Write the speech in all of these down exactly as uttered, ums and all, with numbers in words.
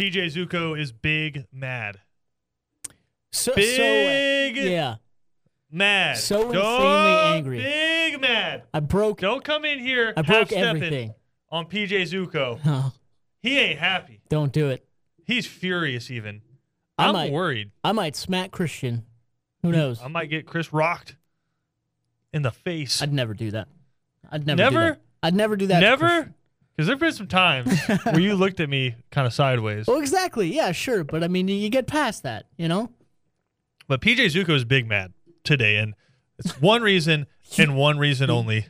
P J Zuko is big mad. So, big so, uh, yeah. mad. So insanely Don't angry. Big mad. I broke. Don't come in here I broke everything on P J Zuko. Oh. He ain't happy. Don't do it. He's furious even. I I'm might, worried. I might smack Christian. Who knows? I might get Chris rocked in the face. I'd never do that. I'd never, never? do that. I'd never do that. Never? Because there have been some times where you looked at me kind of sideways. Well, exactly. Yeah, sure. But, I mean, you get past that, you know? But P J Zuko is big mad today, and it's one reason and one reason only.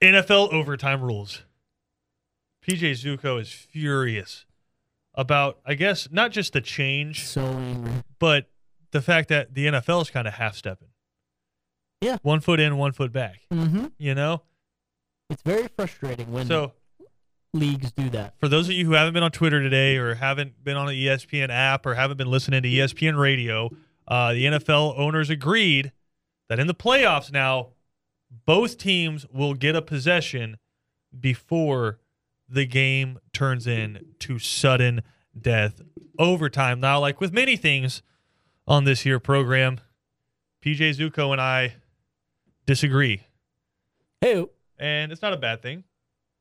N F L overtime rules. P J Zuko is furious about, I guess, not just the change, so angry. but the fact that the N F L is kind of half-stepping. Yeah. One foot in, one foot back. Mm-hmm. You know? It's very frustrating when so, leagues do that. For those of you who haven't been on Twitter today or haven't been on the E S P N app or haven't been listening to E S P N radio, uh, the N F L owners agreed that in the playoffs now, both teams will get a possession before the game turns into sudden death overtime. Now, like with many things on this here program, P J Zuko and I disagree. Hey. And it's not a bad thing.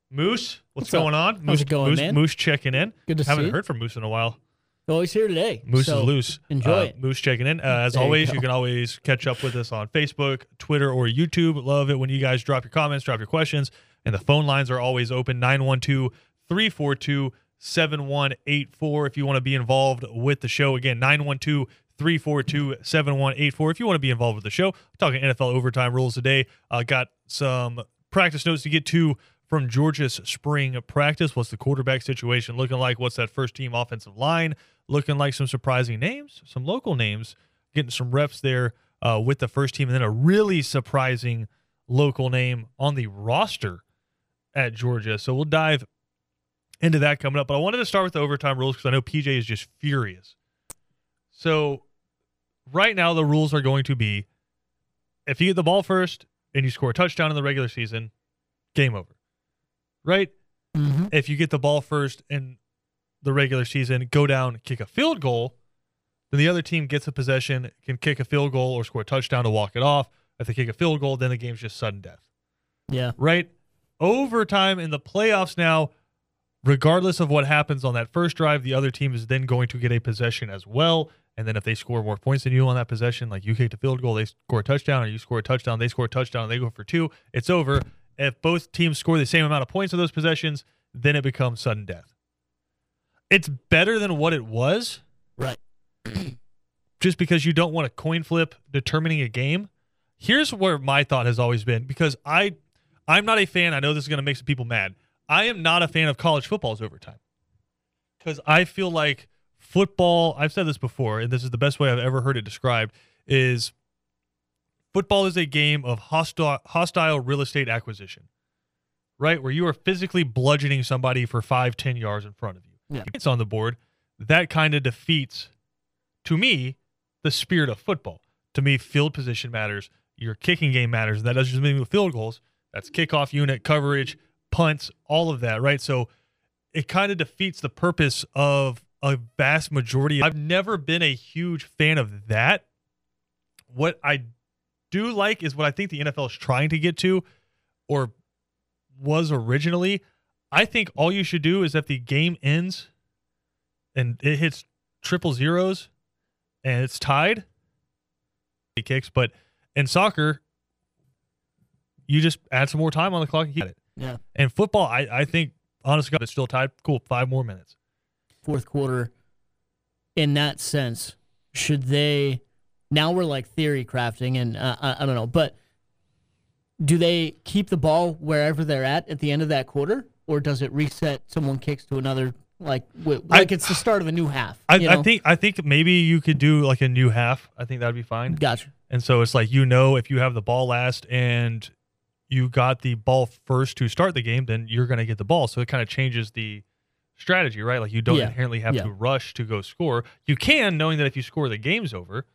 Moose, what's, what's going up? on? Moose, How's it going, Moose, man? Moose checking in. Good to see you. Haven't heard from Moose in a while. Well, he's here today. Moose so is loose. Enjoy uh, it. Moose checking in. Uh, as there always, you, you can always catch up with us on Facebook, Twitter, or YouTube. Love it when you guys drop your comments, drop your questions. And the phone lines are always open, nine one two, three four two, seven one eight four. If you want to be involved with the show, again, nine one two, three four two, seven one eight four. If you want to be involved with the show, talking N F L overtime rules today. Uh, got some practice notes to get to from Georgia's spring practice. What's the quarterback situation looking like? What's that first team offensive line looking like? Some surprising names, some local names, getting some reps there uh, with the first team. And then a really surprising local name on the roster at Georgia. So we'll dive into that coming up. But I wanted to start with the overtime rules because I know P J is just furious. So right now the rules are going to be if you get the ball first, and you score a touchdown in the regular season, game over, right? Mm-hmm. If you get the ball first in the regular season, go down, kick a field goal, then the other team gets a possession, can kick a field goal or score a touchdown to walk it off. If they kick a field goal, then the game's just sudden death. Yeah. Right? Overtime in the playoffs now, regardless of what happens on that first drive, the other team is then going to get a possession as well. And then if they score more points than you on that possession, like you kicked a field goal, they score a touchdown, or you score a touchdown, they score a touchdown, they go for two, it's over. If both teams score the same amount of points on those possessions, then it becomes sudden death. It's better than what it was. Right. Just because you don't want to coin flip determining a game. Here's where my thought has always been, because I, I'm not a fan. I know this is going to make some people mad. I am not a fan of college football's overtime because I feel like football, I've said this before, and this is the best way I've ever heard it described, is football is a game of hostile, hostile real estate acquisition, right? Where you are physically bludgeoning somebody for five, ten yards in front of you. Yeah. It's on the board. That kind of defeats, to me, the spirit of football. To me, field position matters. Your kicking game matters. That doesn't just mean with field goals. That's kickoff unit, coverage, punts, all of that, right? So it kind of defeats the purpose of a vast majority. Of, I've never been a huge fan of that. What I do like is what I think the N F L is trying to get to, or was originally. I think all you should do is if the game ends and it hits triple zeros and it's tied, kicks. But in soccer, you just add some more time on the clock and keep it. Yeah. And football, I, I think, honestly, it's still tied. Cool, five more minutes. Fourth quarter, in that sense, should they, now we're like theory crafting, and uh, I, I don't know, but do they keep the ball wherever they're at at the end of that quarter, or does it reset, someone kicks to another, like w- like I, it's the start of a new half? I, you know? I think I think maybe you could do like a new half. I think that would be fine. Gotcha. And so it's like, you know, if you have the ball last and you got the ball first to start the game, then you're going to get the ball. So it kind of changes the strategy, right? Like you don't yeah. inherently have yeah. to rush to go score. You can, knowing that if you score, the game's over.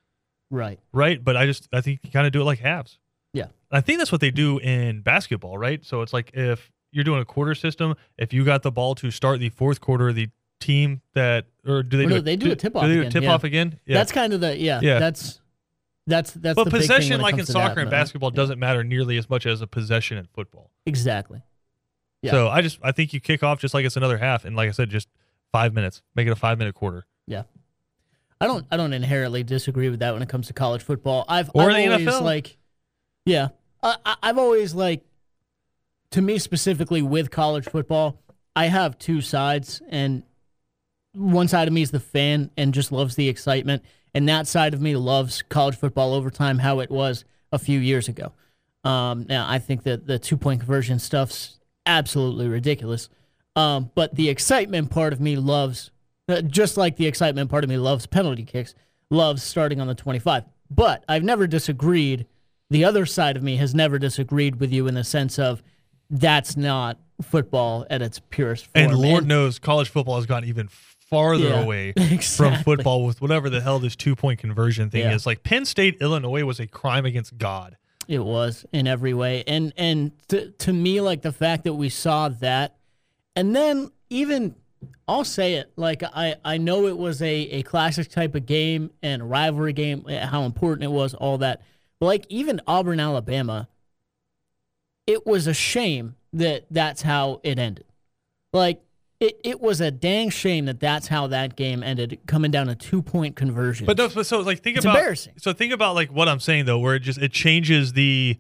Right. Right. But I just, I think you kind of do it like halves. Yeah. I think that's what they do in basketball, right? So it's like if you're doing a quarter system, if you got the ball to start the fourth quarter, the team that, or do they or do, do they a, do a tip off? Do they do a tip off again? again? Yeah. That's kind of the yeah. yeah. That's that's that's. But the possession, big thing like in soccer that, and basketball, right? doesn't matter nearly as much as a possession in football. Exactly. Yeah. So I just I think you kick off just like it's another half, and like I said, just five minutes. Make it a five minute quarter. Yeah. I don't I don't inherently disagree with that when it comes to college football. I've, or I've always N F L. like Yeah. I I've always like to me specifically with college football, I have two sides, and one side of me is the fan and just loves the excitement, and that side of me loves college football overtime how it was a few years ago. Um, now I think that the two point conversion stuff's absolutely ridiculous. Um, but the excitement part of me loves Uh, just like the excitement part of me loves penalty kicks, loves starting on the twenty-five. But I've never disagreed. The other side of me has never disagreed with you in the sense of that's not football at its purest form. And Lord and, knows college football has gone even farther yeah, away exactly. from football with whatever the hell this two-point conversion thing yeah. is. Like Penn State, Illinois was a crime against God. It was in every way. And, and to, to me, like the fact that we saw that, and then even... I'll say it, like I, I know it was a, a classic type of game and rivalry game, how important it was, all that. But like even Auburn, Alabama, it was a shame that that's how it ended. Like it, it was a dang shame that that's how that game ended, coming down a two-point conversion. But, no, but so like think it's about embarrassing. So think about like what I'm saying though, where it just it changes the.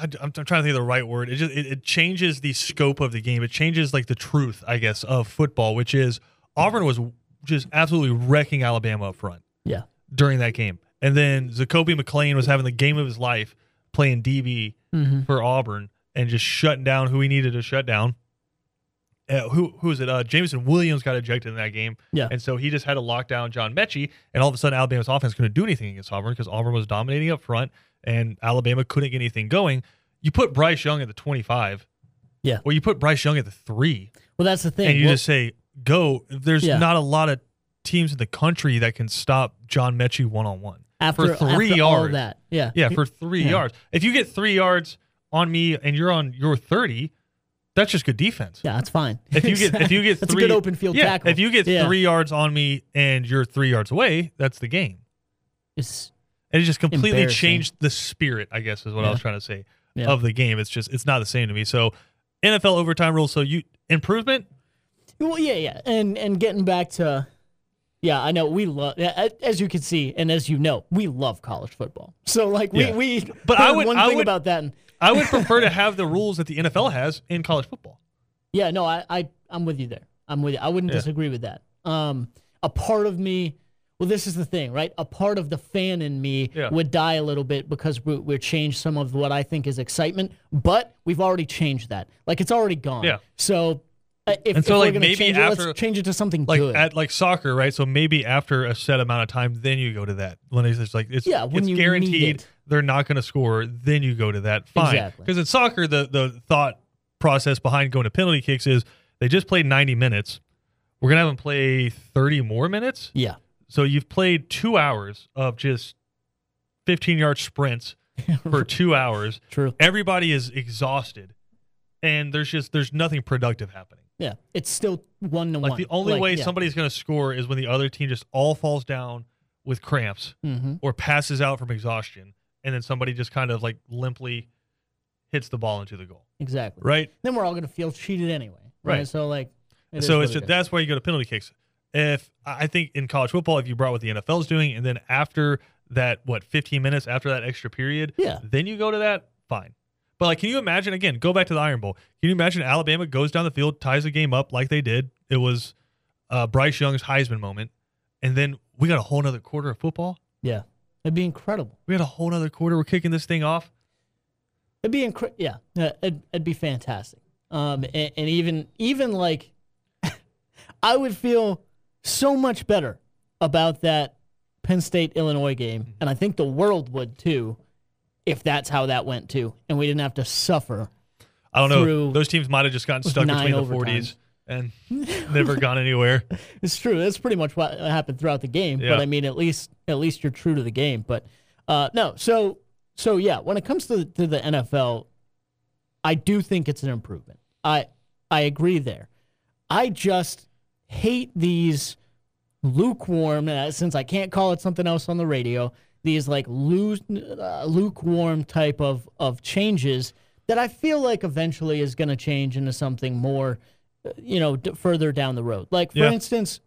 I'm, I'm trying to think of the right word. It just it, it changes the scope of the game. It changes like the truth, I guess, of football, which is Auburn was just absolutely wrecking Alabama up front. Yeah. During that game, and then Zakobe McClain was having the game of his life playing D B mm-hmm. for Auburn and just shutting down who he needed to shut down. Uh, who who is it? Uh, Jameson Williams got ejected in that game. Yeah. And so he just had to lock down John Mechie, and all of a sudden Alabama's offense couldn't do anything against Auburn because Auburn was dominating up front. And Alabama couldn't get anything going. You put Bryce Young at the twenty-five. Yeah. Or you put Bryce Young at the three. Well, that's the thing. And you well, just say, go. There's yeah. not a lot of teams in the country that can stop John Mechie one-on-one. After, for three after yards. All that. Yeah. Yeah, for three yeah. yards. If you get three yards on me and you're on your thirty, that's just good defense. Yeah, that's fine. If you get if you get that's three, a good open field yeah, tackle. If you get yeah. three yards on me and you're three yards away, that's the game. It's... And it just completely changed the spirit, I guess, is what yeah. I was trying to say, yeah. of the game. It's just, it's not the same to me. So, N F L overtime rules, so you improvement? Well, yeah, yeah. And and getting back to, yeah, I know we love, as you can see, and as you know, we love college football. So, like, we, yeah. we but I would, one I thing would, about that. And I would prefer to have the rules that the N F L has in college football. Yeah, no, I, I, I'm with you there. I'm with you. I wouldn't yeah. disagree with that. Um, a part of me... Well, this is the thing, right? A part of the fan in me yeah. would die a little bit because we're, we're changed some of what I think is excitement, but we've already changed that. Like, it's already gone. Yeah. So, uh, if, and so if like, we're going to change it, after, let's change it to something like, good. At, like soccer, right? So maybe after a set amount of time, then you go to that. When it's just like, it's, yeah, when it's you guaranteed it. They're not going to score, then you go to that. Fine. Exactly. Because in soccer, the, the thought process behind going to penalty kicks is they just played ninety minutes. We're going to have them play thirty more minutes? Yeah. So you've played two hours of just fifteen-yard sprints for two hours. True. Everybody is exhausted, and there's just there's nothing productive happening. Yeah, it's still one-to-one. Like the only like, way yeah. somebody's going to score is when the other team just all falls down with cramps mm-hmm. or passes out from exhaustion, and then somebody just kind of like limply hits the ball into the goal. Exactly. Right? Then we're all going to feel cheated anyway. Right. right? So, like, it so it's just, it that's why you go to penalty kicks. If I think in college football, if you brought what the N F L is doing, and then after that, what, fifteen minutes after that extra period, yeah. then you go to that, fine. But like, can you imagine, again, go back to the Iron Bowl. Can you imagine Alabama goes down the field, ties the game up like they did? It was uh, Bryce Young's Heisman moment. And then we got a whole nother quarter of football? Yeah. It'd be incredible. We had a whole nother quarter. We're kicking this thing off. It'd be incre- Yeah. It'd, it'd be fantastic. Um, and, and even even like, I would feel... so much better about that Penn State-Illinois game, and I think the world would too, if that's how that went too, and we didn't have to suffer. I don't know. Those teams might have just gotten stuck between the forties and never gone anywhere. It's true. That's pretty much what happened throughout the game. Yeah. But I mean, at least at least you're true to the game. But uh, no, so so yeah, when it comes to to the N F L, I do think it's an improvement. I I agree there. I just hate these lukewarm, uh, since I can't call it something else on the radio, these like loose, uh, lukewarm type of, of changes that I feel like eventually is going to change into something more, you know, d- further down the road. Like, for yeah. instance,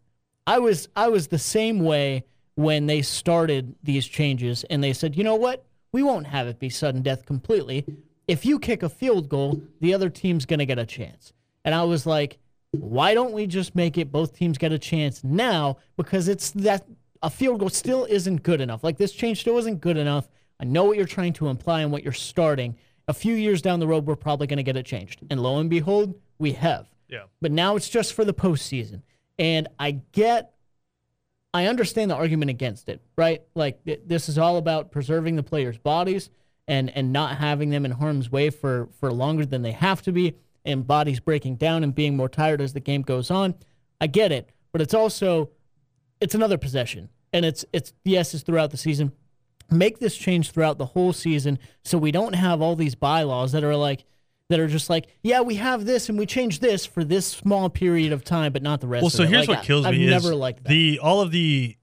I was I was the same way when they started these changes and they said, you know what, we won't have it be sudden death completely. If you kick a field goal, the other team's going to get a chance. And I was like, why don't we just make it both teams get a chance now? Because it's that a field goal still isn't good enough. Like, this change still isn't good enough. I know what you're trying to imply and what you're starting. A few years down the road, we're probably going to get it changed. And lo and behold, we have. Yeah. But now it's just for the postseason. And I get, I understand the argument against it, right? Like, th- this is all about preserving the players' bodies and, and not having them in harm's way for, for longer than they have to be, and bodies breaking down and being more tired as the game goes on. I get it. But it's also, it's another possession. And it's, it's yes, it's throughout the season. Make this change throughout the whole season so we don't have all these bylaws that are like, that are just like, yeah, we have this and we change this for this small period of time, but not the rest well, of so it. Well, so here's like, what kills I, me I've is never liked that. the all of the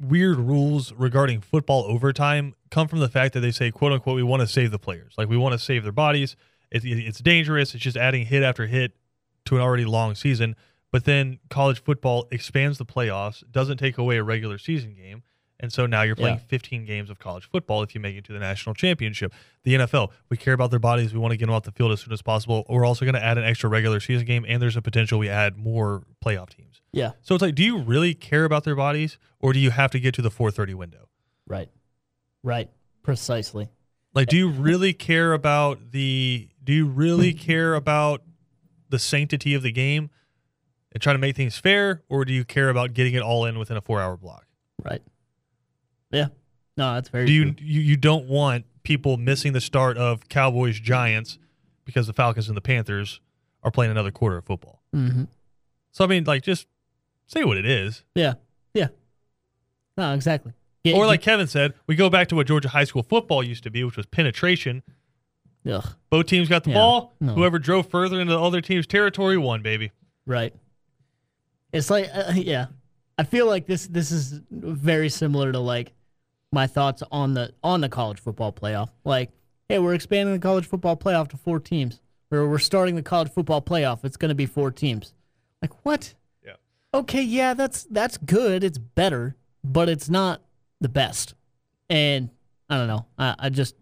weird rules regarding football overtime come from the fact that they say, quote unquote, we want to save the players. Like, we want to save their bodies. It's, it's dangerous. It's just adding hit after hit to an already long season. But then college football expands the playoffs, doesn't take away a regular season game. And so now you're playing yeah. fifteen games of college football if you make it to the national championship. The N F L, we care about their bodies. We want to get them off the field as soon as possible. We're also going to add an extra regular season game, and there's a potential we add more playoff teams. Yeah. So it's like, do you really care about their bodies, or do you have to get to the four thirty window? Right. Right. Precisely. Like, do you really care about the do you really care about the sanctity of the game and try to make things fair, or do you care about getting it all in within a four-hour block? Right. Yeah, no, that's very. Do you, you you don't want people missing the start of Cowboys Giants because the Falcons and the Panthers are playing another quarter of football? Mm-hmm. So I mean, like, just say what it is. Yeah, yeah, no, exactly. Get, or like get, Kevin said, we go back to what Georgia high school football used to be, which was penetration. Ugh. Both teams got the yeah, ball. No. Whoever drove further into the other team's territory won, baby. Right. It's like uh, yeah, I feel like this this is very similar to like. My thoughts on the on the college football playoff. Like, hey, we're expanding the college football playoff to four teams. We're, we're starting the college football playoff. It's going to be four teams. Like, what? Yeah. Okay, yeah, that's that's good. It's better, but it's not the best. And I don't know. I, I just,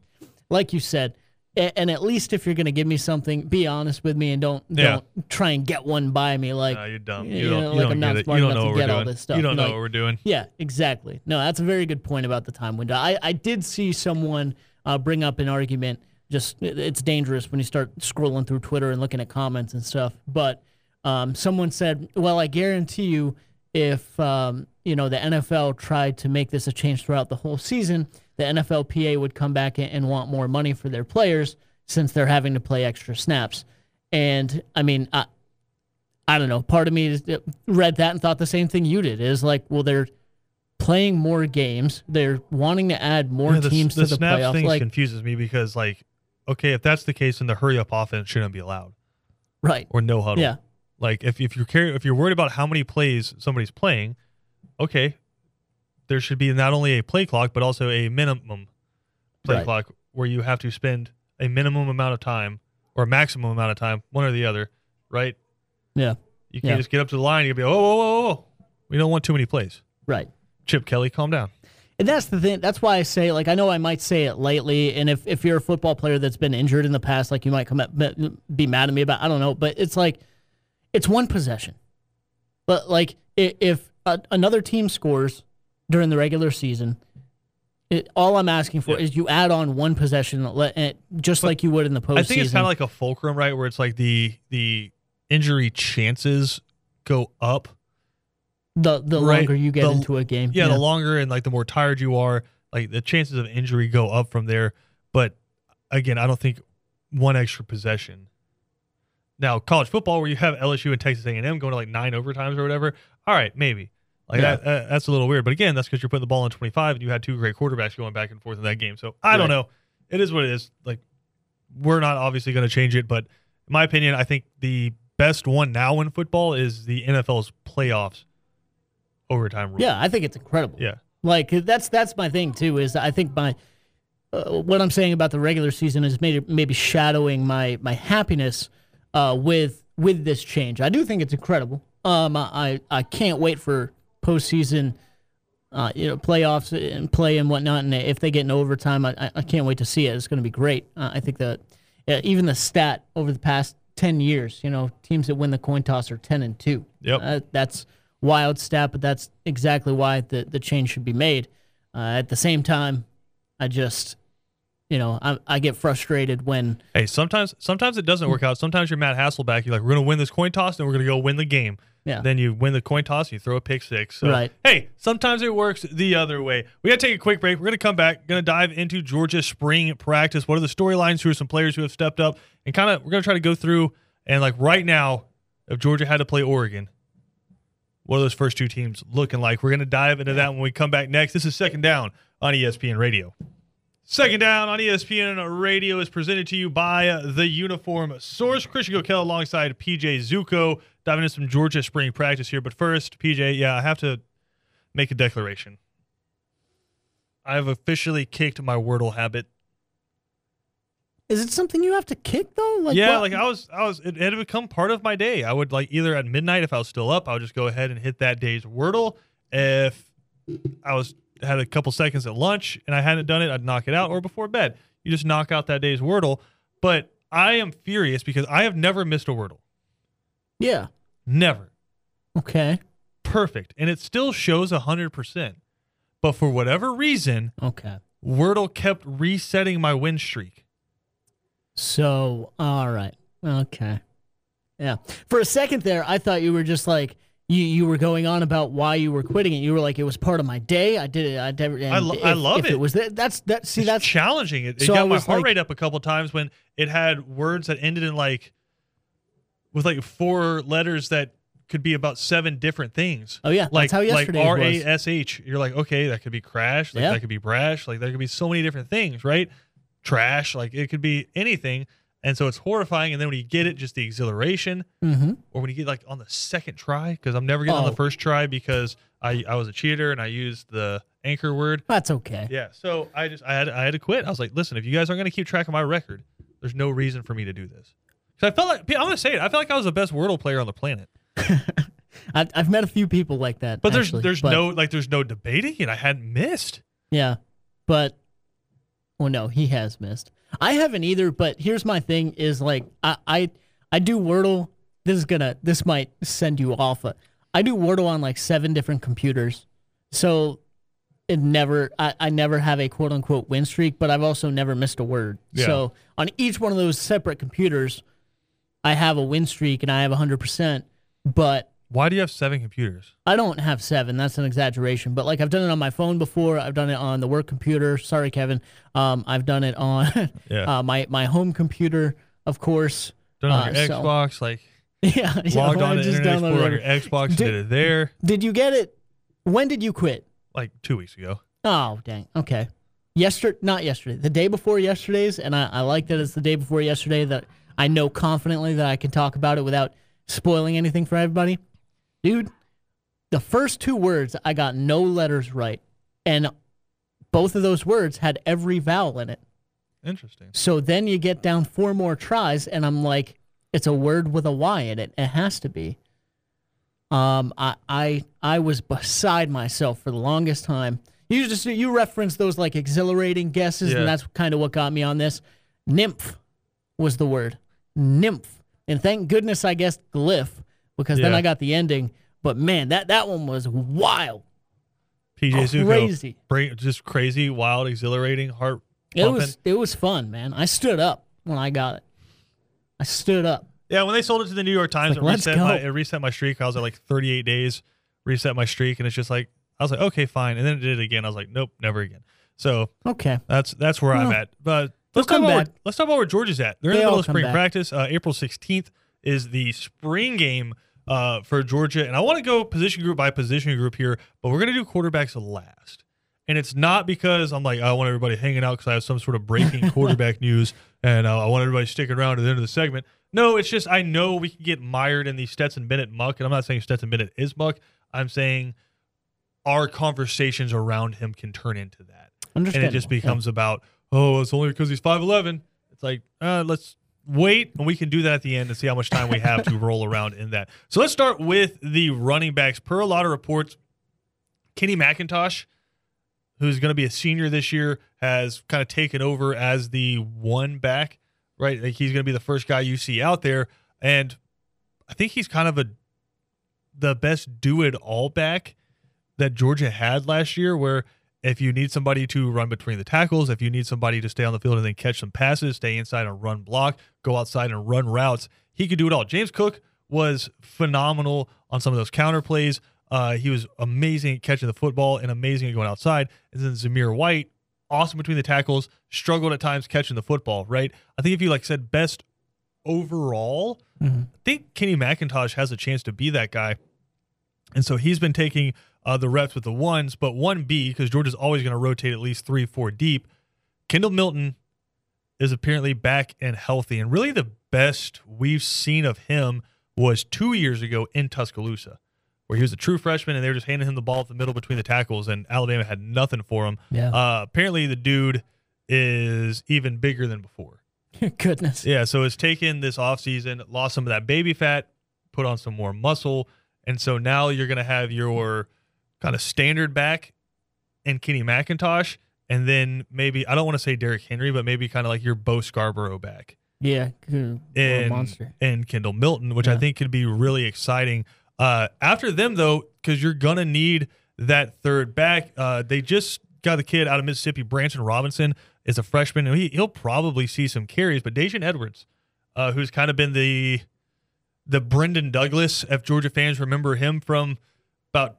like you said, a, and at least if you're going to give me something, be honest with me and don't yeah. don't try and get one by me. Like, no, you're dumb. You, you don't, know, you like don't I'm not get smart it. You enough to get doing. all this stuff. You don't know like, what we're doing. Yeah, exactly. No, that's a very good point about the time window. I, I did see someone uh, bring up an argument. Just it's dangerous when you start scrolling through Twitter and looking at comments and stuff. But um, someone said, well, I guarantee you if um, you know the N F L tried to make this a change throughout the whole season, the N F L P A would come back and want more money for their players since they're having to play extra snaps. And, I mean, I, I don't know. Part of me read that and thought the same thing you did. Is like, well, they're playing more games. They're wanting to add more yeah, the, teams the to the playoffs. The snap thing like, confuses me because, like, okay, if that's the case, then the hurry-up offense shouldn't be allowed. Right. Or no huddle. Yeah. Like, if, if, you're, car- if you're worried about how many plays somebody's playing, okay, there should be not only a play clock, but also a minimum play right. clock where you have to spend a minimum amount of time or a maximum amount of time, one or the other, right? Yeah. You can't yeah. just get up to the line and you'll be, oh, whoa, whoa, whoa. We don't want too many plays. Right. Chip Kelly, calm down. And that's the thing. That's why I say, like, I know I might say it lightly, and if, if you're a football player that's been injured in the past, like, you might come at, be mad at me about, I don't know, but it's like, it's one possession. But, like, if a, another team scores during the regular season, it, all I'm asking for yeah. is you add on one possession, just but like you would in the postseason. I think it's kind of like a fulcrum, right, where it's like the the injury chances go up. The the right? longer you get the, into a game. Yeah, yeah, the longer and like the more tired you are, like the chances of injury go up from there. But again, I don't think one extra possession. Now, college football where you have L S U and Texas A and M going to like nine overtimes or whatever, all right, maybe. Like yeah. that, uh, that's a little weird. But again, that's because you're putting the ball in twenty-five and you had two great quarterbacks going back and forth in that game. So I right. don't know. It is what it is. Like, we're not obviously going to change it. But in my opinion, I think the best one now in football is the N F L's playoffs overtime rule. Yeah, I think it's incredible. Yeah. Like, that's that's my thing, too, is I think my uh, what I'm saying about the regular season is maybe, maybe shadowing my, my happiness uh, with with this change. I do think it's incredible. Um, I, I can't wait for postseason uh, you know, playoffs and play and whatnot, and if they get in overtime, I, I can't wait to see it. It's going to be great. Uh, I think that uh, even the stat over the past ten years, you know, teams that win the coin toss are ten and two. Yep. Uh, that's wild stat, but that's exactly why the, the change should be made. Uh, at the same time, I just, you know, I, I get frustrated when... Hey, sometimes sometimes it doesn't work out. Sometimes you're Matt Hasselbeck. You're like, we're going to win this coin toss, and we're going to go win the game. Yeah. Then you win the coin toss, you throw a pick six. So, right. Hey, sometimes it works the other way. We got to take a quick break. We're going to come back. Going to dive into Georgia spring practice. What are the storylines? Who are some players who have stepped up? And kind of, we're going to try to go through, and like right now, if Georgia had to play Oregon, what are those first two teams looking like? We're going to dive into that when we come back next. This is Second Down on E S P N Radio. Second Down on E S P N Radio is presented to you by The Uniform Source. Christian Gokell alongside P J Zuko, diving into some Georgia spring practice here. But first, P J, yeah, I have to make a declaration. I have officially kicked my Wordle habit. Is it something you have to kick, though? Like, yeah, what? like I was, I was. It had become part of my day. I would, like, either at midnight, if I was still up, I would just go ahead and hit that day's Wordle. If I was... had a couple seconds at lunch and I hadn't done it, I'd knock it out, or before bed. You just knock out that day's Wordle. But I am furious because I have never missed a Wordle. Yeah. Never. Okay. Perfect. And it still shows one hundred percent. But for whatever reason, okay, Wordle kept resetting my win streak. So, all right. Okay. Yeah. For a second there, I thought you were just like, You you were going on about why you were quitting it. You were like, it was part of my day. I did it. I did. I, lo- if, I love if it. It was that. That's that. See, it's that's challenging. It, it so got my heart like, rate up a couple times when it had words that ended in like with like four letters that could be about seven different things. Oh yeah, like, that's how yesterday like was. R A S H. You're like, okay, that could be crash. Like, yeah. That could be brash. Like, there could be so many different things, right? Trash. Like, it could be anything. And so it's horrifying, and then when you get it, just the exhilaration, mm-hmm. or when you get like on the second try, because I'm never getting oh. on the first try because I, I was a cheater and I used the anchor word. That's okay. Yeah, so I just I had I had to quit. I was like, listen, if you guys aren't going to keep track of my record, there's no reason for me to do this. Because I felt like I'm going to say it. I felt like I was the best Wordle player on the planet. I've, I've met a few people like that. But actually, there's there's but... no like there's no debating it. I hadn't missed. Yeah, but well, no, he has missed. I haven't either, but here's my thing is like I, I I do Wordle. This is gonna this might send you off. I do Wordle on like seven different computers. So it never I, I never have a quote unquote win streak, but I've also never missed a word. Yeah. So on each one of those separate computers, I have a win streak and I have a hundred percent. But why do you have seven computers? I don't have seven. That's an exaggeration. But, like, I've done it on my phone before. I've done it on the work computer. Sorry, Kevin. Um, I've done it on yeah. uh, my, my home computer, of course. Done on uh, your so. Xbox. Like, yeah, yeah, logged on to Internet Explorer on your Xbox. Did, did it there. Did you get it? When did you quit? Like, two weeks ago. Oh, dang. Okay. Yesterday, not yesterday. The day before yesterday's, and I, I like that it's the day before yesterday that I know confidently that I can talk about it without spoiling anything for everybody. Dude, the first two words, I got no letters right. And both of those words had every vowel in it. Interesting. So then you get down four more tries, and I'm like, it's a word with a Y in it. It has to be. Um, I I, I was beside myself for the longest time. You just you referenced those like exhilarating guesses, yeah. and that's kind of what got me on this. Nymph was the word. Nymph. And thank goodness I guessed glyph. Because yeah. then I got the ending, but man, that, that one was wild, P J Zuko, crazy, Bra- just crazy, wild, exhilarating, heart. Pumping. It was it was fun, man. I stood up when I got it. I stood up. Yeah, when they sold it to the New York Times, like, it reset my it reset my streak. I was at like thirty-eight days, reset my streak, and it's just like I was like, okay, fine, and then it did it again. I was like, nope, never again. So okay, that's that's where well, I'm at. But let's talk about where, let's talk about where Georgia's at. They're they in the middle of spring back. practice. Uh, April sixteenth is the spring game. Uh, for Georgia, and I want to go position group by position group here, but we're going to do quarterbacks last. And it's not because I'm like, I want everybody hanging out because I have some sort of breaking quarterback news, and uh, I want everybody sticking around to the end of the segment. No, it's just I know we can get mired in the Stetson Bennett muck, and I'm not saying Stetson Bennett is muck. I'm saying our conversations around him can turn into that. And it just becomes yeah. about, oh, it's only because he's five eleven. It's like, uh, let's wait, and we can do that at the end and see how much time we have to roll around in that. So let's start with the running backs. Per a lot of reports, Kenny McIntosh, who's going to be a senior this year, has kind of taken over as the one back, right? Like he's going to be the first guy you see out there. And I think he's kind of a the best do-it-all back that Georgia had last year, where if you need somebody to run between the tackles, if you need somebody to stay on the field and then catch some passes, stay inside and run block, go outside and run routes, he could do it all. James Cook was phenomenal on some of those counter plays. Uh, he was amazing at catching the football and amazing at going outside. And then Zamir White, awesome between the tackles, struggled at times catching the football, right? I think if you like said best overall, mm-hmm. I think Kenny McIntosh has a chance to be that guy. And so he's been taking uh, the reps with the ones, but one B, because Georgia's always going to rotate at least three, four deep. Kendall Milton is apparently back and healthy. And really the best we've seen of him was two years ago in Tuscaloosa, where he was a true freshman, and they were just handing him the ball at the middle between the tackles, and Alabama had nothing for him. Yeah. Uh, apparently the dude is even bigger than before. Goodness. Yeah, so it's taken this offseason, lost some of that baby fat, put on some more muscle, and so now you're going to have your kind of standard back and Kenny McIntosh, and then maybe, I don't want to say Derrick Henry, but maybe kind of like your Bo Scarborough back. Yeah, and, monster. And Kendall Milton, which yeah. I think could be really exciting. Uh, after them, though, because you're going to need that third back. Uh, they just got the kid out of Mississippi. Branson Robinson is a freshman, and he, he'll probably see some carries. But Dejan Edwards, uh, who's kind of been the the Brendan Douglas, if Georgia fans remember him from about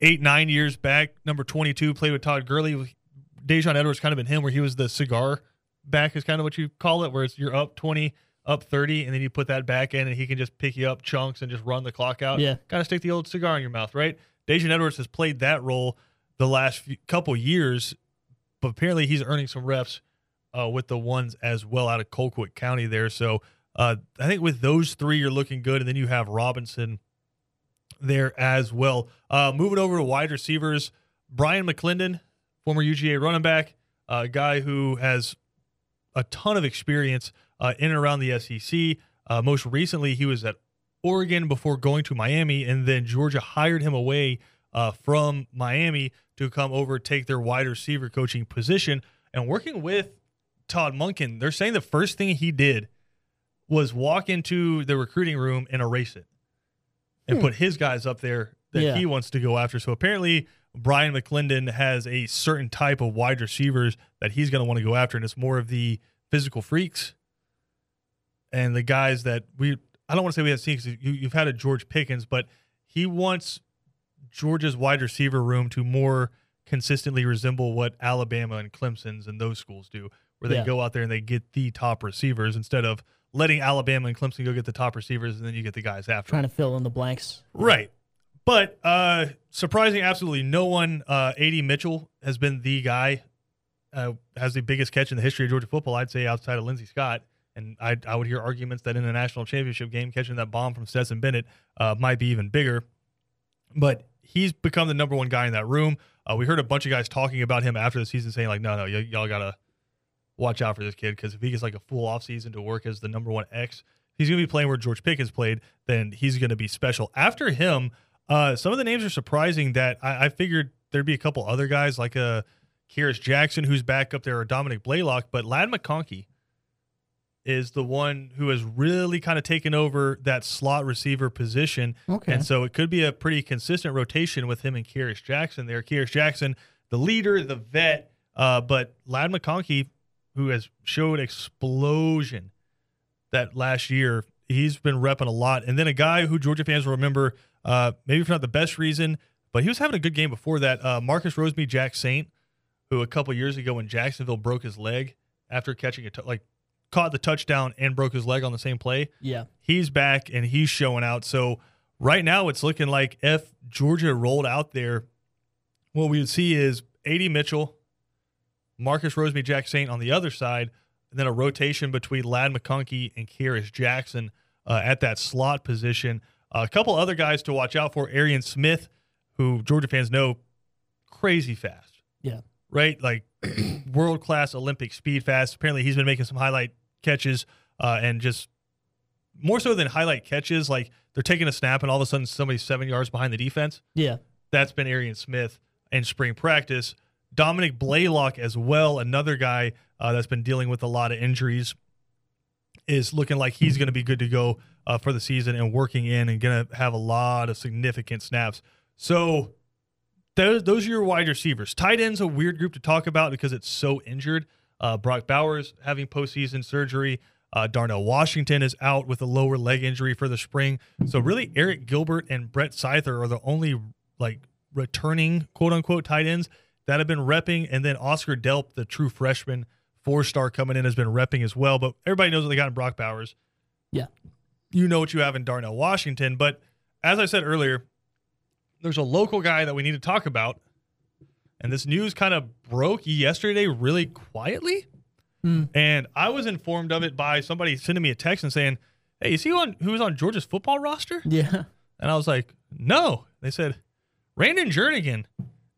eight, nine years back, number twenty-two, played with Todd Gurley. Dejan Edwards kind of been him, where he was the cigar back is kind of what you call it, where it's you're up twenty, up thirty, and then you put that back in, and he can just pick you up chunks and just run the clock out. Yeah. Kind of stick the old cigar in your mouth, right? Dejan Edwards has played that role the last few, couple years, but apparently he's earning some reps uh, with the ones as well out of Colquitt County there. So uh, I think with those three, you're looking good, and then you have Robinson there as well. Uh, moving over to wide receivers, Brian McClendon, former U G A running back, a guy who has a ton of experience Uh, in and around the S E C. Uh, most recently, he was at Oregon before going to Miami, and then Georgia hired him away uh, from Miami to come over, take their wide receiver coaching position. And working with Todd Monken, they're saying the first thing he did was walk into the recruiting room and erase it and hmm. put his guys up there that yeah. he wants to go after. So apparently Brian McClendon has a certain type of wide receivers that he's going to want to go after, and it's more of the physical freaks and the guys that we, I don't want to say we have seen, because you, you've had a George Pickens, but he wants Georgia's wide receiver room to more consistently resemble what Alabama and Clemson's and those schools do, where they yeah. go out there and they get the top receivers instead of letting Alabama and Clemson go get the top receivers and then you get the guys after. Trying to fill in the blanks. Right. But uh, surprising absolutely no one, uh, A D Mitchell has been the guy, uh, has the biggest catch in the history of Georgia football, I'd say, outside of Lindsey Scott. And I, I would hear arguments that in a national championship game, catching that bomb from Stetson Bennett uh, might be even bigger. But he's become the number one guy in that room. Uh, we heard a bunch of guys talking about him after the season saying, like, no, no, y- y'all got to watch out for this kid, because if he gets like a full offseason to work as the number one X, he's going to be playing where George Pickens played, then he's going to be special. After him, uh, some of the names are surprising that I, I figured there'd be a couple other guys like uh, Kearis Jackson, who's back up there, or Dominic Blaylock, but Ladd McConkey is the one who has really kind of taken over that slot receiver position. Okay. And so it could be a pretty consistent rotation with him and Kearis Jackson there. Kearis Jackson, the leader, the vet, uh, but Ladd McConkey, who has showed explosion that last year, he's been repping a lot. And then a guy who Georgia fans will remember, uh, maybe for not the best reason, but he was having a good game before that, uh, Marcus Roseme, Jack Saint, who a couple years ago in Jacksonville broke his leg after catching a t- – like. caught the touchdown and broke his leg on the same play. Yeah. He's back and he's showing out. So right now it's looking like if Georgia rolled out there, what we would see is A D Mitchell, Marcus Roseme, Jack Saint on the other side, and then a rotation between Ladd McConkey and Kearis Jackson uh, at that slot position. Uh, a couple other guys to watch out for, Arian Smith, who Georgia fans know, crazy fast. Yeah. Right? Like world-class Olympic speed fast. Apparently he's been making some highlight catches uh, and just more so than highlight catches, like they're taking a snap and all of a sudden somebody's seven yards behind the defense. Yeah. That's been Arian Smith in spring practice. Dominic Blaylock as well, another guy uh, that's been dealing with a lot of injuries, is looking like he's going to be good to go uh, for the season and working in and going to have a lot of significant snaps. So those, those are your wide receivers. Tight end's a weird group to talk about because it's so injured. Uh, Brock Bowers having postseason surgery. Uh, Darnell Washington is out with a lower leg injury for the spring. So really Eric Gilbert and Brett Scyther are the only like returning quote-unquote tight ends that have been repping, and then Oscar Delp, the true freshman four-star coming in, has been repping as well. But everybody knows what they got in Brock Bowers. Yeah. You know what you have in Darnell Washington. But as I said earlier, there's a local guy that we need to talk about, and this news kind of broke yesterday really quietly. Mm. And I was informed of it by somebody sending me a text and saying, hey, is he on who's on Georgia's football roster? Yeah. And I was like, no. They said, Raynan Jernigan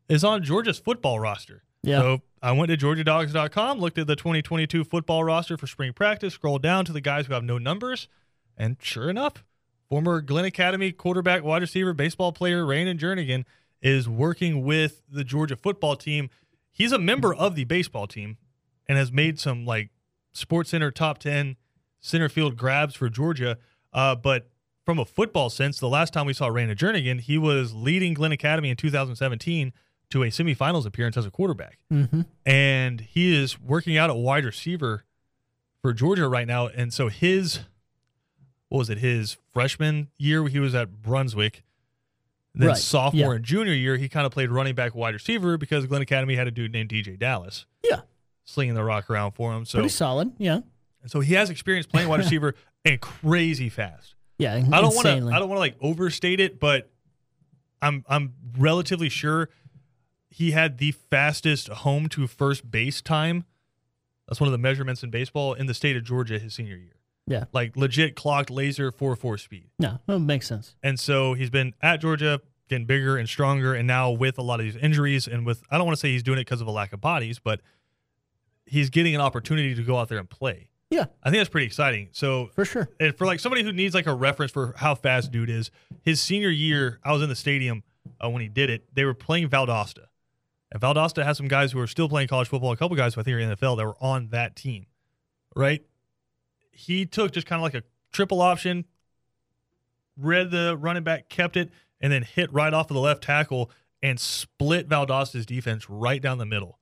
is on Georgia's football roster. Yeah. So I went to Georgia Dogs dot com, looked at the twenty twenty-two football roster for spring practice, scrolled down to the guys who have no numbers, and sure enough, former Glenn Academy quarterback, wide receiver, baseball player Raynan Jernigan is working with the Georgia football team. He's a member of the baseball team and has made some like SportsCenter top ten center field grabs for Georgia. Uh, but from a football sense, the last time we saw Raynan Jernigan, he was leading Glenn Academy in two thousand seventeen to a semifinals appearance as a quarterback. Mm-hmm. And he is working out at wide receiver for Georgia right now. And so his, what was it, his freshman year, he was at Brunswick. Then right. sophomore yeah. and junior year, he kind of played running back wide receiver because Glenn Academy had a dude named D J Dallas. Yeah. Slinging the rock around for him. So pretty solid, yeah. And so he has experience playing wide receiver and crazy fast. Yeah, insanely. I don't want to, I don't want to like overstate it, but I'm I'm relatively sure he had the fastest home to first base time. That's one of the measurements in baseball in the state of Georgia his senior year. Yeah. Like legit clocked laser four four speed. Yeah, that makes sense. And so he's been at Georgia getting bigger and stronger, and now with a lot of these injuries and with, I don't want to say he's doing it because of a lack of bodies, but he's getting an opportunity to go out there and play. Yeah. I think that's pretty exciting. So for sure. And for like somebody who needs like a reference for how fast dude is, his senior year, I was in the stadium uh, when he did it. They were playing Valdosta. And Valdosta has some guys who are still playing college football, a couple guys who I think are in the N F L that were on that team, right? He took just kind of like a triple option, read the running back, kept it, and then hit right off of the left tackle and split Valdosta's defense right down the middle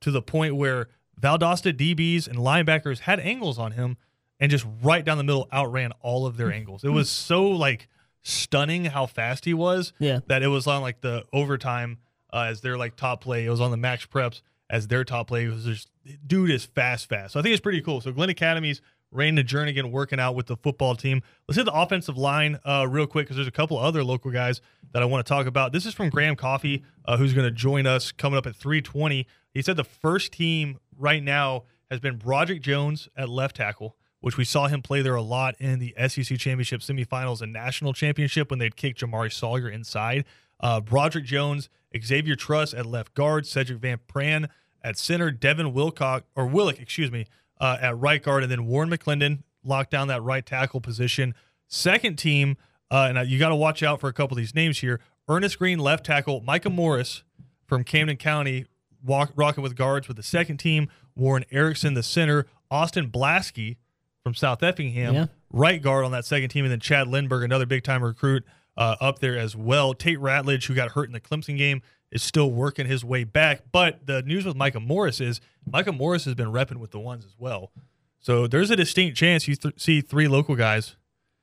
to the point where Valdosta D Bs and linebackers had angles on him and just right down the middle outran all of their angles. It was so like stunning how fast he was yeah. that it was on like the overtime Uh, as their like top play. It was on the max preps as their top play. It was just, dude is fast, fast. So I think it's pretty cool. So Glenn Academy's Raynan Jernigan working out with the football team. Let's hit the offensive line uh, real quick because there's a couple other local guys that I want to talk about. This is from Graham Coffey, uh, who's going to join us coming up at three twenty. He said the first team right now has been Broderick Jones at left tackle, which we saw him play there a lot in the S E C Championship semifinals and national championship when they'd kick Jamari Sawyer inside. Uh, Broderick Jones, Xavier Truss at left guard, Cedric Van Pran at center, Devin Wilcock or Willick, excuse me, uh, at right guard, and then Warren McClendon locked down that right tackle position. Second team, uh, and you got to watch out for a couple of these names here. Ernest Green, left tackle, Micah Morris from Camden County, walk, rocking with guards with the second team. Warren Erickson, the center, Austin Blasky from South Effingham, yeah. right guard on that second team, and then Chad Lindbergh, another big-time recruit. Uh, up there as well. Tate Ratledge, who got hurt in the Clemson game, is still working his way back. But the news with Micah Morris is Micah Morris has been repping with the ones as well. So there's a distinct chance you th- see three local guys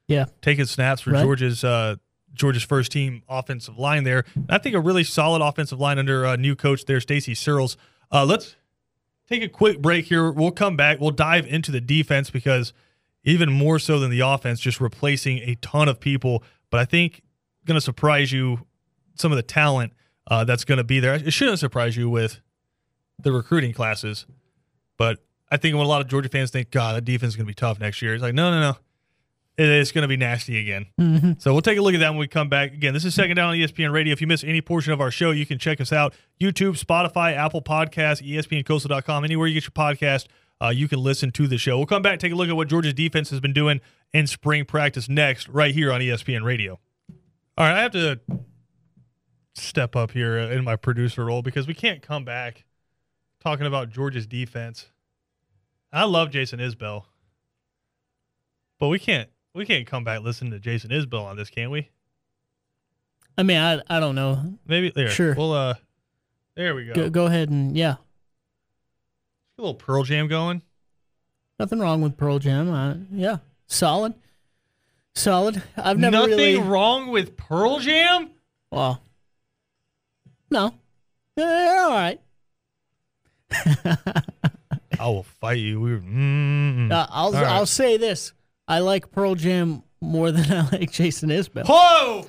yeah. taking snaps for right. Georgia's uh, Georgia's first team offensive line there. And I think a really solid offensive line under uh, new coach there, Stacy Searles. Uh, let's take a quick break here. We'll come back. We'll dive into the defense because even more so than the offense, just replacing a ton of people. But I think going to surprise you some of the talent uh, that's going to be there. It shouldn't surprise you with the recruiting classes, but I think when a lot of Georgia fans think, God, that defense is going to be tough next year, it's like, no, no, no. It's going to be nasty again. Mm-hmm. So we'll take a look at that when we come back. Again, this is Second Down on E S P N Radio. If you miss any portion of our show, you can check us out. YouTube, Spotify, Apple Podcasts, E S P N Coastal dot com. Anywhere you get your podcast, uh, you can listen to the show. We'll come back, take a look at what Georgia's defense has been doing in spring practice next, right here on E S P N Radio. All right, I have to step up here in my producer role because we can't come back talking about Georgia's defense. I love Jason Isbell, but we can't. We can't come back listening to Jason Isbell on this, can we? I mean, I I don't know. Maybe there. Sure. Well, uh, there we go. Go, go ahead and yeah. A little Pearl Jam going. Nothing wrong with Pearl Jam. Uh, yeah, solid, solid. I've never nothing really... wrong with Pearl Jam. Well, no, they're all right. I will fight you. We were, mm, uh, I'll right. I'll say this. I like Pearl Jam more than I like Jason Isbell. Whoa!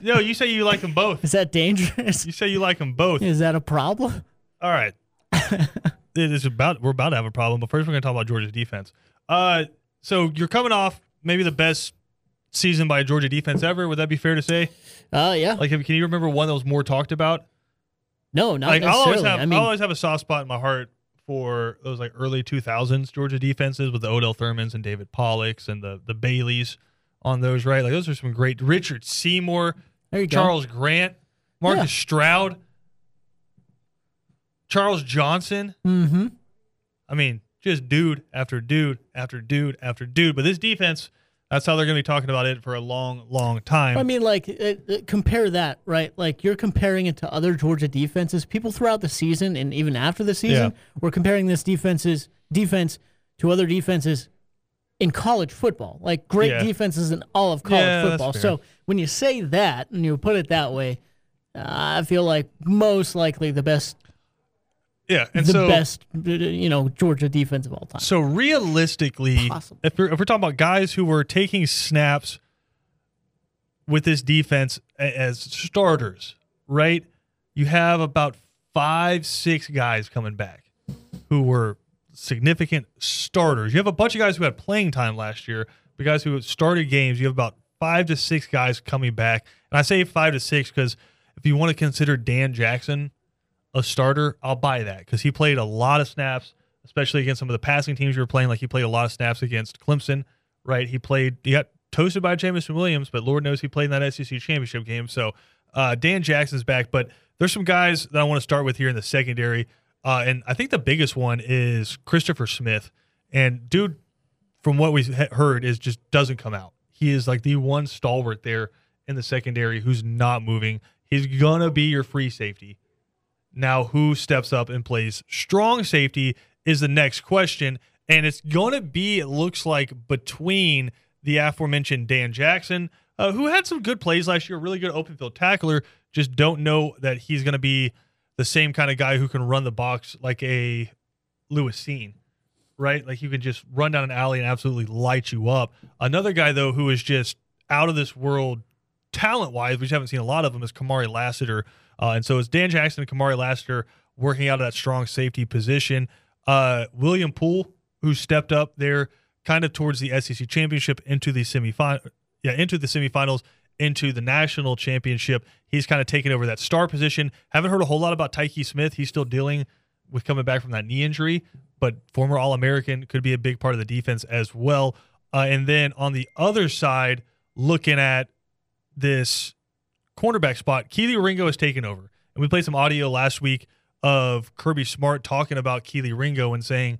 No, you say you like them both. Is that dangerous? You say you like them both. Is that a problem? All right. It's about we're about to have a problem, but first we're going to talk about Georgia's defense. Uh, so you're coming off maybe the best season by a Georgia defense ever. Would that be fair to say? Uh, yeah. Like, can you remember one that was more talked about? No, not like, necessarily. I always have, I mean, I always have a soft spot in my heart for those like early two thousands Georgia defenses with the Odell Thurmans and David Pollocks and the the Baileys on those, right? Like those are some great. Richard Seymour, Charles go. Grant, Marcus yeah. Stroud, Charles Johnson. Mm-hmm. I mean, just dude after dude after dude after dude. But this defense, that's how they're going to be talking about it for a long, long time. I mean, like, it, it, compare that, right? Like, you're comparing it to other Georgia defenses. People throughout the season and even after the season yeah. were comparing this defenses, defense to other defenses in college football. Like, great yeah. defenses in all of college yeah, football. So when you say that and you put it that way, uh, I feel like most likely the best... Yeah, and the so, best, you know, Georgia defense of all time. So realistically, Possibly. if we're, if we're talking about guys who were taking snaps with this defense as starters, right? You have about five, six guys coming back who were significant starters. You have a bunch of guys who had playing time last year, but guys who started games. You have about five to six guys coming back, and I say five to six because if you want to consider Dan Jackson a starter, I'll buy that because he played a lot of snaps, especially against some of the passing teams you were playing. Like he played a lot of snaps against Clemson, right? He played, he got toasted by Jamison Williams, but Lord knows he played in that S E C championship game. So uh, Dan Jackson's back, but there's some guys that I want to start with here in the secondary. Uh, and I think the biggest one is Christopher Smith. And dude, from what we've heard, is just doesn't come out. He is like the one stalwart there in the secondary who's not moving. He's going to be your free safety. Now, who steps up and plays strong safety is the next question. And it's going to be, it looks like, between the aforementioned Dan Jackson, uh, who had some good plays last year, really good open field tackler, just don't know that he's going to be the same kind of guy who can run the box like a Lewisine, right? Like you can just run down an alley and absolutely light you up. Another guy, though, who is just out of this world talent-wise, we just haven't seen a lot of them, is Kamari Lassiter. Uh, and so it's Dan Jackson and Kamari Lassiter working out of that strong safety position. Uh, William Poole, who stepped up there kind of towards the S E C championship into the semifinal, yeah, into the semifinals, into the national championship. He's kind of taken over that star position. Haven't heard a whole lot about Tyke Smith. He's still dealing with coming back from that knee injury, but former All-American could be a big part of the defense as well. Uh, and then on the other side, looking at this cornerback spot, Kelee Ringo has taken over. And we played some audio last week of Kirby Smart talking about Kelee Ringo and saying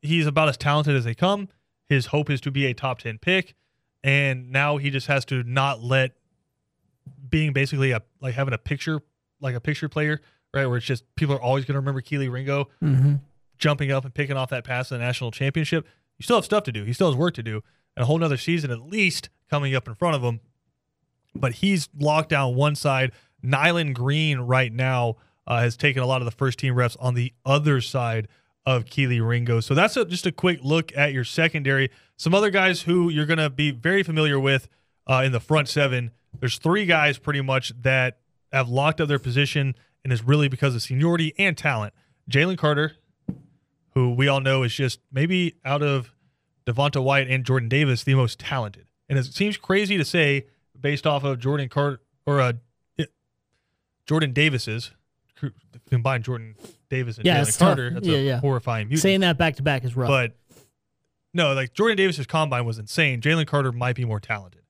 he's about as talented as they come. His hope is to be a top ten pick. And now he just has to not let being basically a like having a picture, like a picture player, right? Where it's just people are always going to remember Kelee Ringo mm-hmm. jumping up and picking off that pass in the national championship. You still have stuff to do. He still has work to do. And a whole nother season at least coming up in front of him. But he's locked down one side. Nylon Green right now uh, has taken a lot of the first-team reps on the other side of Kelee Ringo. So that's a, just a quick look at your secondary. Some other guys who you're going to be very familiar with uh, in the front seven. There's three guys pretty much that have locked up their position, and it's really because of seniority and talent. Jalen Carter, who we all know is just maybe out of Devonta White and Jordan Davis, the most talented. And it seems crazy to say based off of Jordan Carter or uh, Jordan Davis's combined Jordan Davis and yeah, Jalen Carter. Tough. That's yeah, a yeah. horrifying mutiny. Saying that back to back is rough. But no, like Jordan Davis's combine was insane. Jalen Carter might be more talented.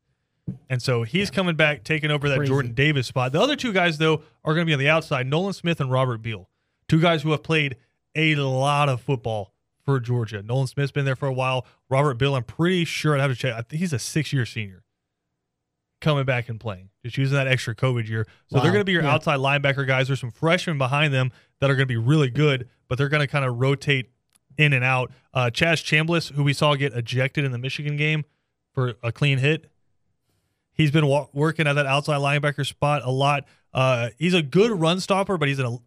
And so he's yeah. coming back, taking over that Crazy. Jordan Davis spot. The other two guys, though, are going to be on the outside, Nolan Smith and Robert Beal, two guys who have played a lot of football for Georgia. Nolan Smith's been there for a while. Robert Beal, I'm pretty sure, I'd have to check, I think he's a six-year senior coming back and playing, just using that extra COVID year. So wow. they're going to be your yeah. outside linebacker guys. There's some freshmen behind them that are going to be really good, but they're going to kind of rotate in and out. Uh, Chaz Chambliss, who we saw get ejected in the Michigan game for a clean hit, he's been wa- working at that outside linebacker spot a lot. Uh, he's a good run stopper, but he's an el-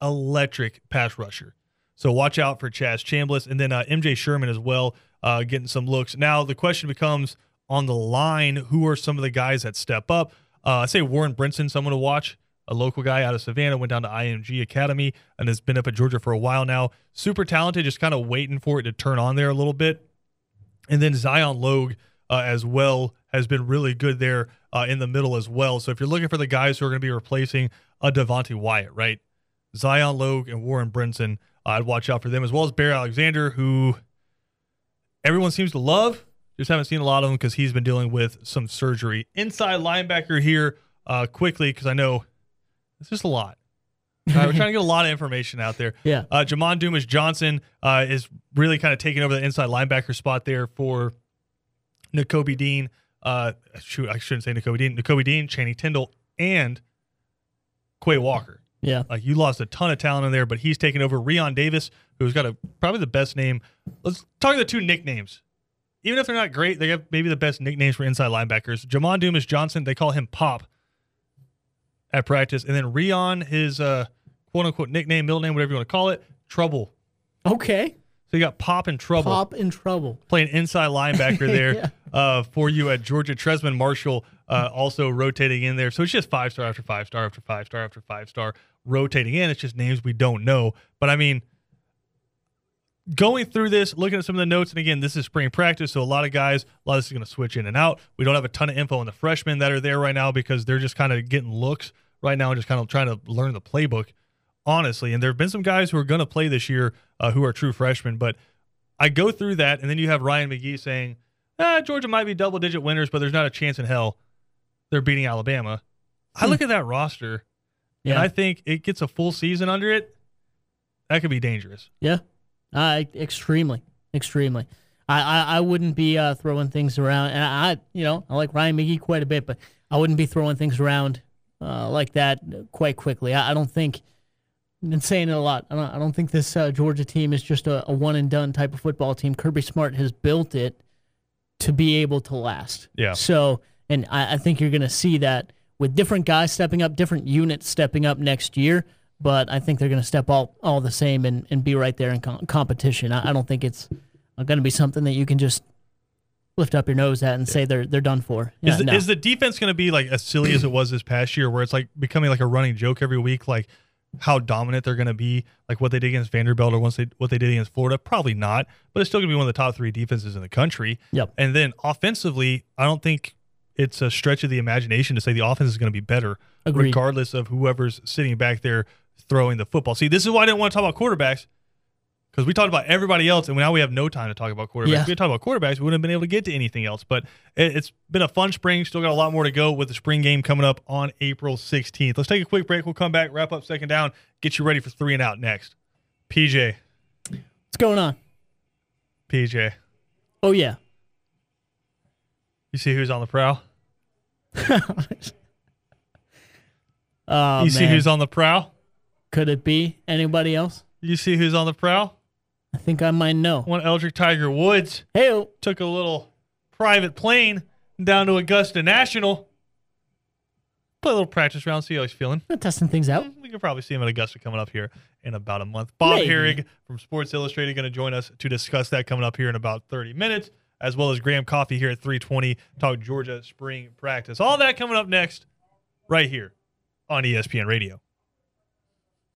electric pass rusher. So watch out for Chaz Chambliss. And then uh, M J Sherman as well, uh, getting some looks. Now the question becomes on the line, who are some of the guys that step up? Uh, I say Warren Brinson, someone to watch, a local guy out of Savannah, went down to I M G Academy and has been up at Georgia for a while now. Super talented, just kind of waiting for it to turn on there a little bit. And then Zion Logue uh, as well, has been really good there uh, in the middle as well. So if you're looking for the guys who are going to be replacing a Devontae Wyatt, right? Zion Logue and Warren Brinson, uh, I'd watch out for them, as well as Bear Alexander, who everyone seems to love. Just haven't seen a lot of them because he's been dealing with some surgery. Inside linebacker here uh, quickly, because I know it's just a lot. Right, we're trying to get a lot of information out there. Yeah. Uh, Jamon Dumas Johnson uh, is really kind of taking over the inside linebacker spot there for Nakobe Dean. Uh, shoot, I shouldn't say Nakobe Dean. Nakobe Dean, Chaney Tindall, and Quay Walker. Yeah, like you lost a ton of talent in there, but he's taking over. Rion Davis, who's got a probably the best name. Let's talk the two nicknames. Even if they're not great, they have maybe the best nicknames for inside linebackers. Jamon Dumas Johnson, they call him Pop at practice, and then Rion, his uh, quote unquote nickname, middle name, whatever you want to call it, Trouble. Okay. So you got Pop and Trouble. Pop and Trouble. Playing inside linebacker there yeah. uh, for you at Georgia. Tresman Marshall uh, also rotating in there. So it's just five-star after five-star after five-star after five-star rotating in. It's just names we don't know. But, I mean, going through this, looking at some of the notes, and, again, this is spring practice, so a lot of guys, a lot of this is going to switch in and out. We don't have a ton of info on the freshmen that are there right now because they're just kind of getting looks right now and just kind of trying to learn the playbook. Honestly, and there have been some guys who are going to play this year uh, who are true freshmen, but I go through that, and then you have Ryan McGee saying, ah, Georgia might be double-digit winners, but there's not a chance in hell they're beating Alabama. Hmm. I look at that roster, yeah. and I think it gets a full season under it. That could be dangerous. Yeah, uh, extremely, extremely. I, I, I wouldn't be uh, throwing things around. And I, you know, I like Ryan McGee quite a bit, but I wouldn't be throwing things around uh, like that quite quickly. I, I don't think... Been saying it a lot. I don't, I don't think this uh, Georgia team is just a, a one-and-done type of football team. Kirby Smart has built it to be able to last. Yeah. So, and I, I think you're going to see that with different guys stepping up, different units stepping up next year, but I think they're going to step all, all the same and, and be right there in com- competition. I, I don't think it's going to be something that you can just lift up your nose at and say they're they're done for. Yeah, is, the, no. is the defense going to be like as silly as it was this past year where it's like becoming like a running joke every week, like how dominant they're going to be, like what they did against Vanderbilt or once they, what they did against Florida? Probably not, but it's still going to be one of the top three defenses in the country. Yep. And then offensively, I don't think it's a stretch of the imagination to say the offense is going to be better. Agreed. Regardless of whoever's sitting back there throwing the football. See, this is why I didn't want to talk about quarterbacks, because we talked about everybody else, and now we have no time to talk about quarterbacks. Yeah. If we had talked about quarterbacks, we wouldn't have been able to get to anything else. But it's been a fun spring. Still got a lot more to go with the spring game coming up on April sixteenth. Let's take a quick break. We'll come back, wrap up second down, get you ready for three and out next. P J. What's going on? P J. Oh, yeah. You see who's on the prowl? oh, you man. see who's on the prowl? Could it be anybody else? You see who's on the prowl? I think I might know. One Eldrick Tiger Woods hey-o. took a little private plane down to Augusta National. Play a little practice round, see how he's feeling. We're testing things out. We can probably see him at Augusta coming up here in about a month. Bob Maybe. Herrig from Sports Illustrated going to join us to discuss that coming up here in about thirty minutes, as well as Graham Coffee here at three twenty, talk Georgia spring practice. All that coming up next right here on E S P N Radio.